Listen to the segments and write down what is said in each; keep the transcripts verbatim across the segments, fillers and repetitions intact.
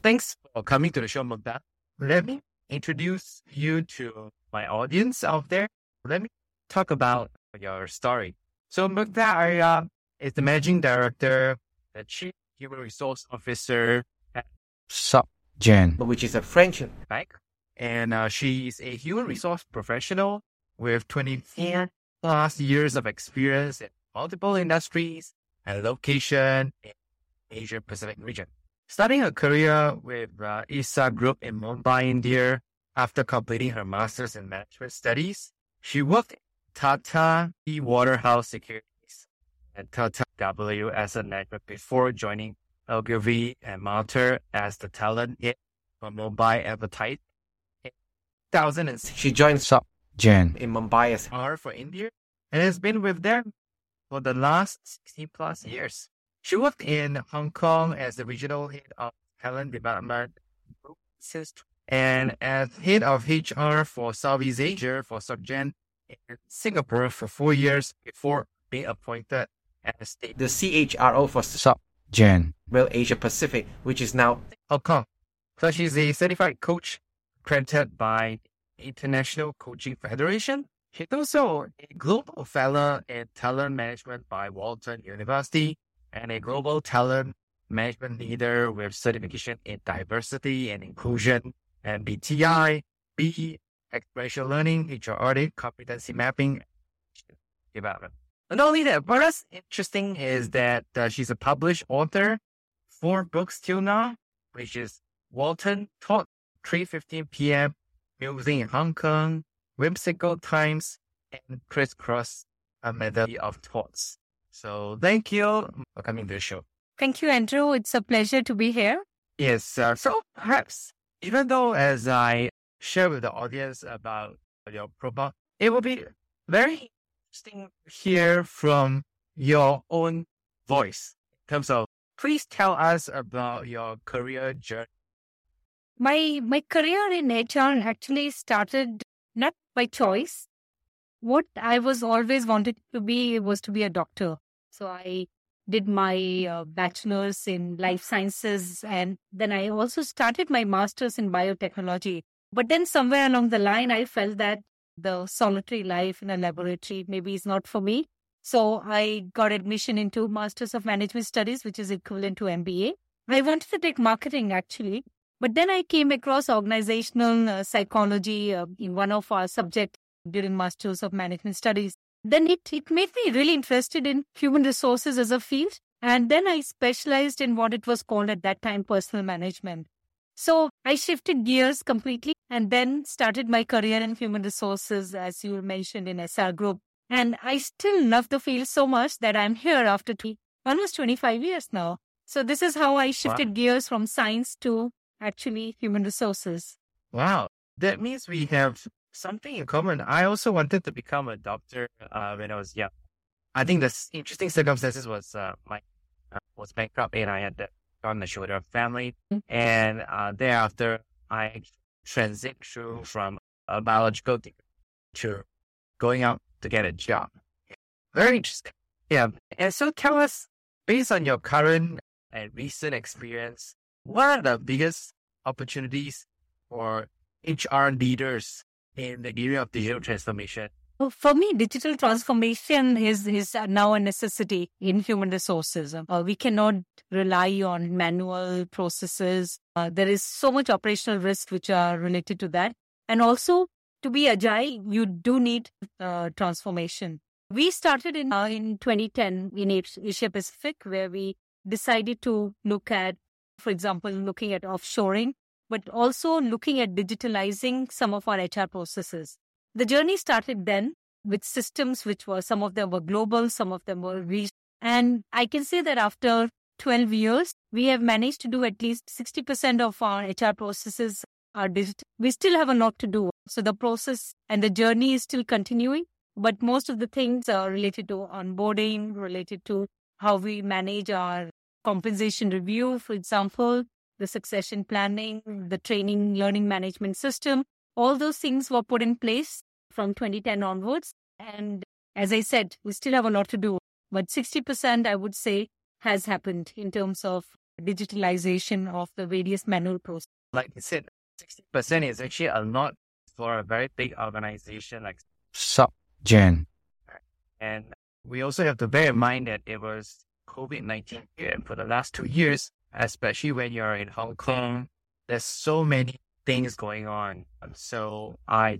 Thanks for coming to the show, Mukta. Let me introduce you to my audience out there. Let me talk about your story. So Mukta Arya is the Managing Director, the Chief Human Resource Officer at SubGen, which is a French bank. And uh, she is a human resource professional with twenty plus years of experience in multiple industries and location in the Asia Pacific region. Starting her career with uh, Issa Group in Mumbai, India, after completing her master's in management studies, she worked at Tata E Waterhouse Securities and Tata W Asset Management before joining L G V and Malter as the talent hit for Mumbai advertising. In two thousand six, she joined SubGen in Mumbai as R for India and has been with them for the last sixty plus years. She worked in Hong Kong as the regional head of talent development and as head of H R for Southeast Asia for SubGen in Singapore for four years before being appointed as the, the C H R O for SubGen, well, Asia Pacific, which is now Hong Kong. So she's a certified coach accredited by International Coaching Federation. She's also a global fellow in talent management by Walton University, and a global talent management leader with certification in diversity and inclusion, M B T I, B E, experiential learning, H R D, competency mapping, development. And not only that, but what's interesting is that uh, she's a published author, four books till now, which is Walton Talk, three fifteen p.m., Musing in Hong Kong, Whimsical Times, and Crisscross, A Medley of Thoughts. So thank you for coming to the show. Thank you, Andrew. It's a pleasure to be here. Yes. Uh, so perhaps, even though as I share with the audience about your profile, it will be very interesting to hear from your own voice in terms of, please tell us about your career journey. My, my career in H R actually started not by choice. What I was always wanted to be was to be a doctor. So I did my uh, bachelor's in life sciences, and then I also started my master's in biotechnology. But then somewhere along the line, I felt that the solitary life in a laboratory maybe is not for me. So I got admission into Master's of Management Studies, which is equivalent to M B A. I wanted to take marketing, actually. But then I came across organizational uh, psychology uh, in one of our subjects during Master's of Management Studies. Then it, it made me really interested in human resources as a field. And then I specialized in what it was called at that time, personal management. So I shifted gears completely and then started my career in human resources, as you mentioned, in S R Group. And I still love the field so much that I'm here after t- almost twenty-five years now. So this is how I shifted wow. gears from science to actually human resources. Wow. That means we have something in common. I also wanted to become a doctor uh, when I was young. I think the interesting circumstances was uh, my uh, was bankrupt, and I had on the shoulder of family. And uh, thereafter, I transitioned from a biological degree to going out to get a job. Very interesting. Yeah. And so tell us, based on your current and recent experience, what are the biggest opportunities for H R leaders in the area of digital transformation For me, digital transformation is, is now a necessity in human resources. Uh, we cannot rely on manual processes. Uh, there is so much operational risk which are related to that. And also, to be agile, you do need uh, transformation. We started in uh, in twenty ten in Asia Pacific, where we decided to look at, for example, looking at offshoring, but also looking at digitalizing some of our H R processes. The journey started then with systems which were, some of them were global, some of them were regional. And I can say that after twelve years, we have managed to do at least sixty percent of our H R processes are digital. We still have a lot to do. So the process and the journey is still continuing, but most of the things are related to onboarding, related to how we manage our compensation review, for example, the succession planning, the training, learning management system. All those things were put in place from twenty ten onwards. And as I said, we still have a lot to do. But sixty percent, I would say, has happened in terms of digitalization of the various manual processes. Like you said, sixty percent is actually a lot for a very big organization like SubGen. And we also have to bear in mind that it was covid nineteen here, and for the last two years, especially when you're in Hong Kong, there's so many things going on. So I,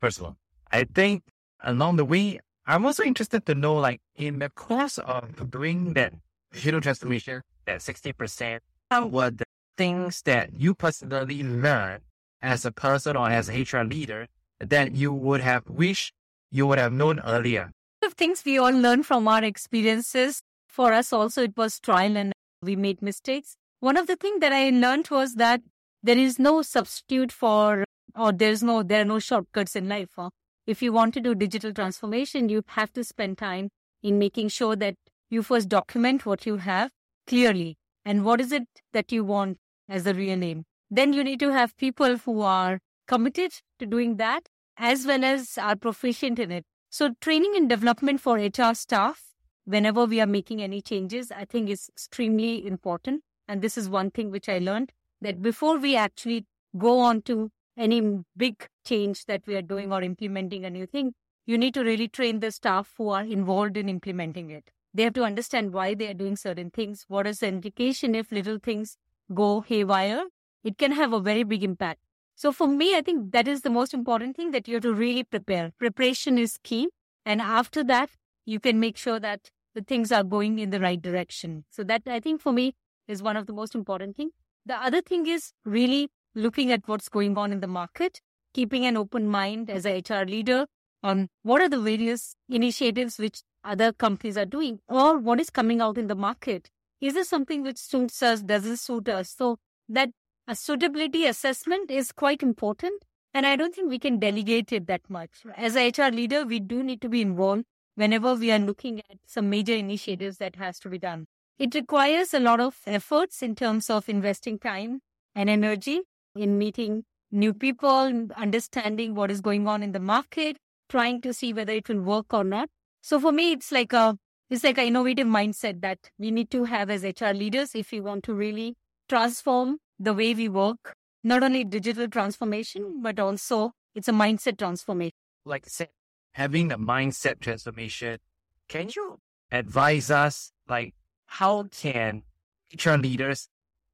first of all, I think along the way, I'm also interested to know, like, in the course of doing that digital transformation, that sixty percent, how were the things that you personally learned as a person or as a H R leader that you would have wished you would have known earlier? The things we all learn from our experiences. For us also, it was trial and we made mistakes. One of the things that I learned was that there is no substitute for, or there's no, there are no shortcuts in life. Huh? If you want to do digital transformation, you have to spend time in making sure that you first document what you have clearly and what is it that you want as the real aim. Then you need to have people who are committed to doing that as well as are proficient in it. So training and development for H R staff, whenever we are making any changes, I think is extremely important. And this is one thing which I learned, that before we actually go on to any big change that we are doing or implementing a new thing, you need to really train the staff who are involved in implementing it. They have to understand why they are doing certain things. What is the indication if little things go haywire? It can have a very big impact. So for me, I think that is the most important thing, that you have to really prepare. Preparation is key. And after that, you can make sure that the things are going in the right direction. So that, I think, for me is one of the most important things. The other thing is really looking at what's going on in the market, keeping an open mind as a H R leader on what are the various initiatives which other companies are doing or what is coming out in the market. Is there something which suits us, doesn't suit us? So that a suitability assessment is quite important, and I don't think we can delegate it that much. As a H R leader, we do need to be involved whenever we are looking at some major initiatives that has to be done. It requires a lot of efforts in terms of investing time and energy in meeting new people, understanding what is going on in the market, trying to see whether it will work or not. So for me, it's like a it's like an innovative mindset that we need to have as H R leaders if we want to really transform the way we work. Not only digital transformation, but also it's a mindset transformation. Like I said, having the mindset transformation, can you advise us, like, how can H R leaders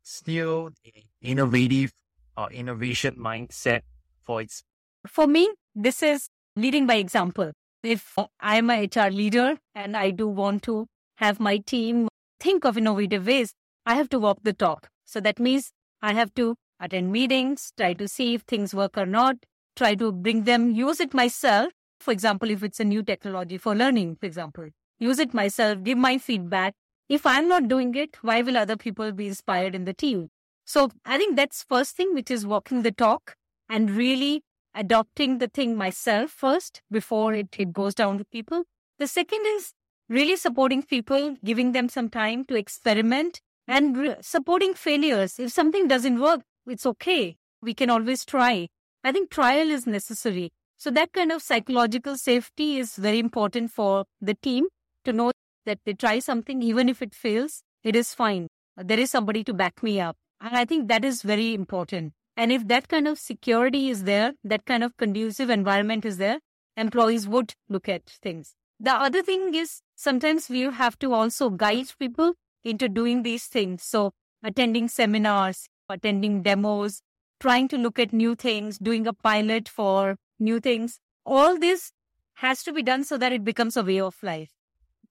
steal the innovative or innovation mindset for its? For me, this is leading by example. If I'm a H R leader and I do want to have my team think of innovative ways, I have to walk the talk. So that means I have to attend meetings, try to see if things work or not, try to bring them, use it myself. For example, if it's a new technology for learning, for example, use it myself, give my feedback. If I'm not doing it, why will other people be inspired in the team? So I think that's first thing, which is walking the talk and really adopting the thing myself first before it, it goes down to people. The second is really supporting people, giving them some time to experiment and re- supporting failures. If something doesn't work, it's okay. We can always try. I think trial is necessary. So that kind of psychological safety is very important for the team to know that they try something, even if it fails, it is fine. There is somebody to back me up. And I think that is very important. And if that kind of security is there, that kind of conducive environment is there, employees would look at things. The other thing is sometimes we have to also guide people into doing these things. So attending seminars, attending demos, trying to look at new things, doing a pilot for new things. All this has to be done so that it becomes a way of life.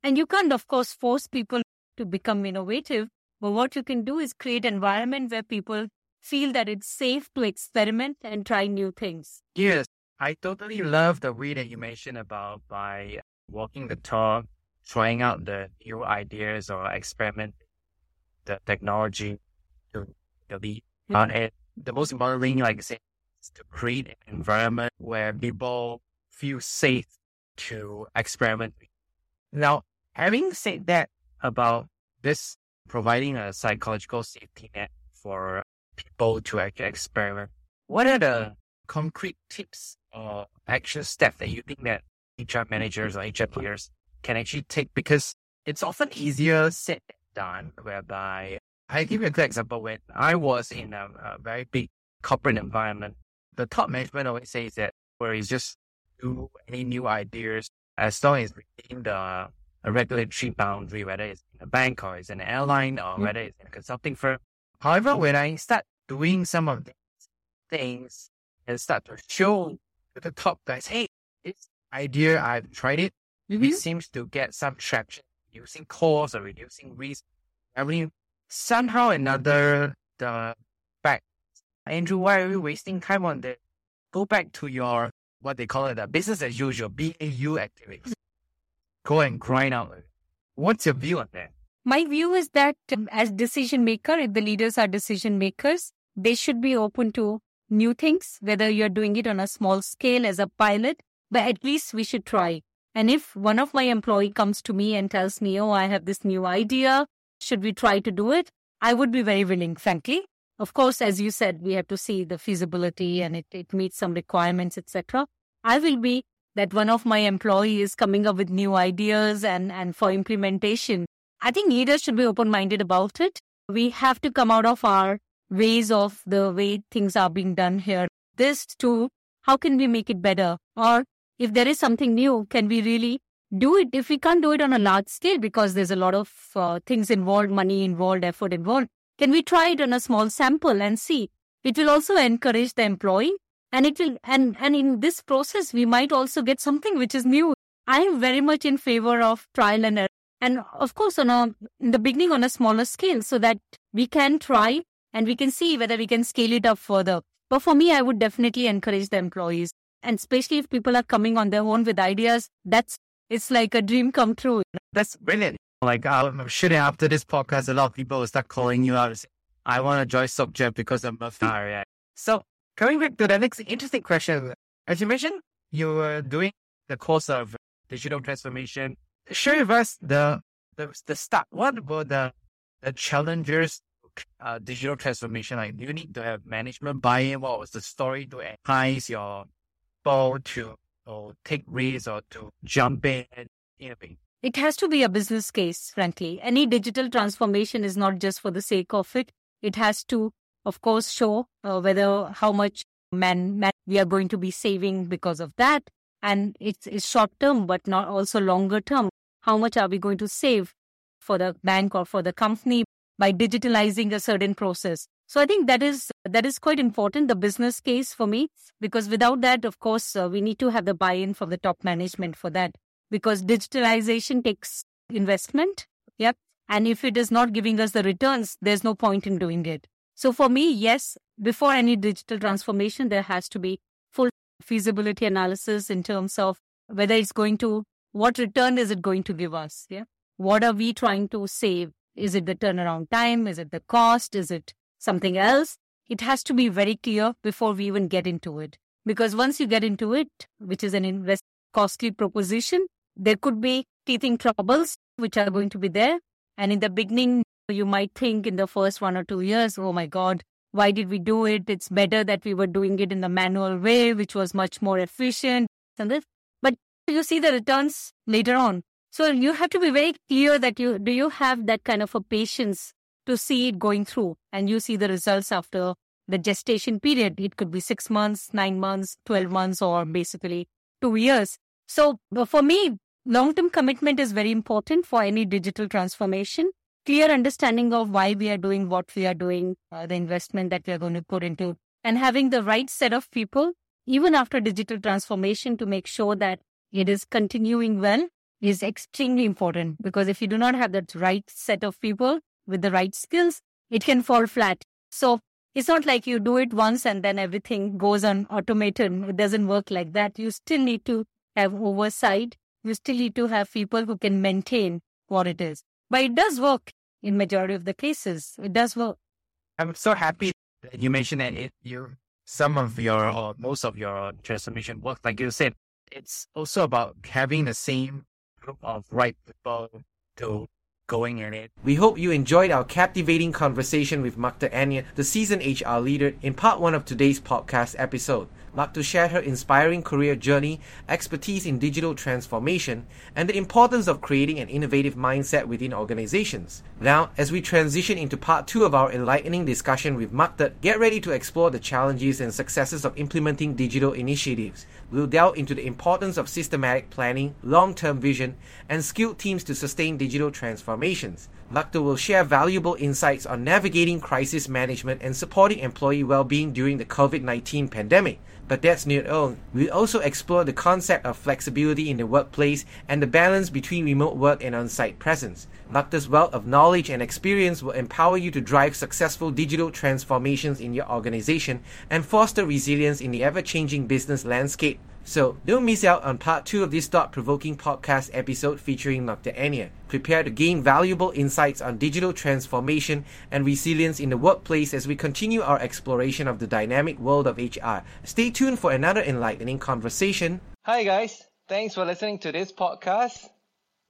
And you can't, of course, force people to become innovative. But what you can do is create an environment where people feel that it's safe to experiment and try new things. Yes, I totally love the way that you mentioned about by walking the talk, trying out the new ideas or experiment the technology to the lead. Mm-hmm. Uh, and the most important thing, like I said, is to create an environment where people feel safe to experiment. Now, having said that about this, providing a psychological safety net for people to actually experiment, what are the concrete tips or action steps that you think that H R managers or H R players can actually take? Because it's often easier said than done, whereby, I give you a good example, when I was in a, a very big corporate environment, the top management always says that where it's just do any new ideas as long as within the a regulatory boundary, whether it's in a bank or it's an airline or whether it's in a consulting firm. However, when I start doing some of these things and start to show to the top guys, hey, this idea, I've tried it. Mm-hmm. It seems to get some traction, reducing costs or reducing risk. I mean, somehow another, the fact, Andrew, why are we wasting time on this? Go back to your, what they call it, the business as usual, B A U activities. Go and grind out. What's your view on that? My view is that um, as decision maker, if the leaders are decision makers, they should be open to new things, whether you're doing it on a small scale as a pilot, but at least we should try. And if one of my employee comes to me and tells me, oh, I have this new idea, should we try to do it? I would be very willing, frankly. Of course, as you said, we have to see the feasibility and it, it meets some requirements, et cetera. I will be that one of my employees is coming up with new ideas and, and for implementation. I think leaders should be open-minded about it. We have to come out of our ways of the way things are being done here. This too, how can we make it better? Or if there is something new, can we really do it? If we can't do it on a large scale because there's a lot of uh, things involved, money involved, effort involved, can we try it on a small sample and see? It will also encourage the employee. And it will, and, and in this process, we might also get something which is new. I am very much in favor of trial and error. And of course, on a, in the beginning, on a smaller scale, so that we can try and we can see whether we can scale it up further. But for me, I would definitely encourage the employees. And especially if people are coming on their own with ideas, that's, it's like a dream come true. That's brilliant. Like, I'm sure after this podcast, a lot of people will start calling you out and say, I want to join SubGen because I'm a Arya. So, coming back to the next interesting question, as you mentioned, you were doing the course of digital transformation. Share with us the the, the start. What were the, the challenges of uh, digital transformation? Like, do you need to have management buy-in? What was the story to entice your people to or take risks or to jump in and innovate? It has to be a business case, frankly. Any digital transformation is not just for the sake of it. It has to, of course, show uh, whether how much man, man we are going to be saving because of that. And it's, it's short term, but not also longer term. How much are we going to save for the bank or for the company by digitalizing a certain process? So I think that is that is quite important, the business case for me, because without that, of course, uh, we need to have the buy-in from the top management for that, because digitalization takes investment. Yep. And if it is not giving us the returns, there's no point in doing it. So for me, yes, before any digital transformation, there has to be full feasibility analysis in terms of whether it's going to, what return is it going to give us? Yeah. What are we trying to save? Is it the turnaround time? Is it the cost? Is it something else? It has to be very clear before we even get into it. Because once you get into it, which is an invest costly proposition, there could be teething troubles which are going to be there. And in the beginning, you might think in the first one or two years, oh my God, why did we do it? It's better that we were doing it in the manual way, which was much more efficient. But you see the returns later on. So you have to be very clear that you, do you have that kind of a patience to see it going through and you see the results after the gestation period. It could be six months, nine months, twelve months, or basically two years. So for me, long-term commitment is very important for any digital transformation. Clear understanding of why we are doing what we are doing, uh, the investment that we are going to put into, and having the right set of people, even after digital transformation, to make sure that it is continuing well is extremely important. Because if you do not have that right set of people with the right skills, it can fall flat. So it's not like you do it once and then everything goes on automated. It doesn't work like that. You still need to have oversight. You still need to have people who can maintain what it is. But it does work in majority of the cases. It does work. I'm so happy that you mentioned that it, you, some of your or most of your transformation work, like you said, it's also about having the same group of right people to going in it. We hope you enjoyed our captivating conversation with Mukta Arya, the seasoned H R leader, in part one of today's podcast episode. Mukta shared her inspiring career journey, expertise in digital transformation, and the importance of creating an innovative mindset within organizations. Now, as we transition into part two of our enlightening discussion with Mukta, get ready to explore the challenges and successes of implementing digital initiatives. We'll delve into the importance of systematic planning, long-term vision, and skilled teams to sustain digital transformations. Mukta will share valuable insights on navigating crisis management and supporting employee well-being during the covid nineteen pandemic. But that's not all. We'll also explore the concept of flexibility in the workplace and the balance between remote work and on-site presence. Mukta's wealth of knowledge and experience will empower you to drive successful digital transformations in your organization and foster resilience in the ever-changing business landscape. So, don't miss out on part two of this thought-provoking podcast episode featuring Mukta Arya. Prepare to gain valuable insights on digital transformation and resilience in the workplace as we continue our exploration of the dynamic world of H R. Stay tuned for another enlightening conversation. Hi guys, thanks for listening to this podcast.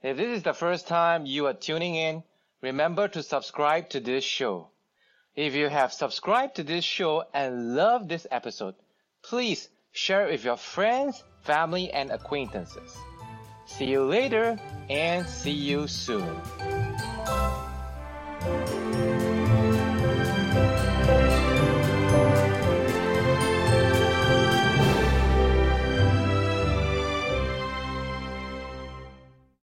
If this is the first time you are tuning in, remember to subscribe to this show. If you have subscribed to this show and love this episode, please share it with your friends, family, and acquaintances. See you later, and see you soon.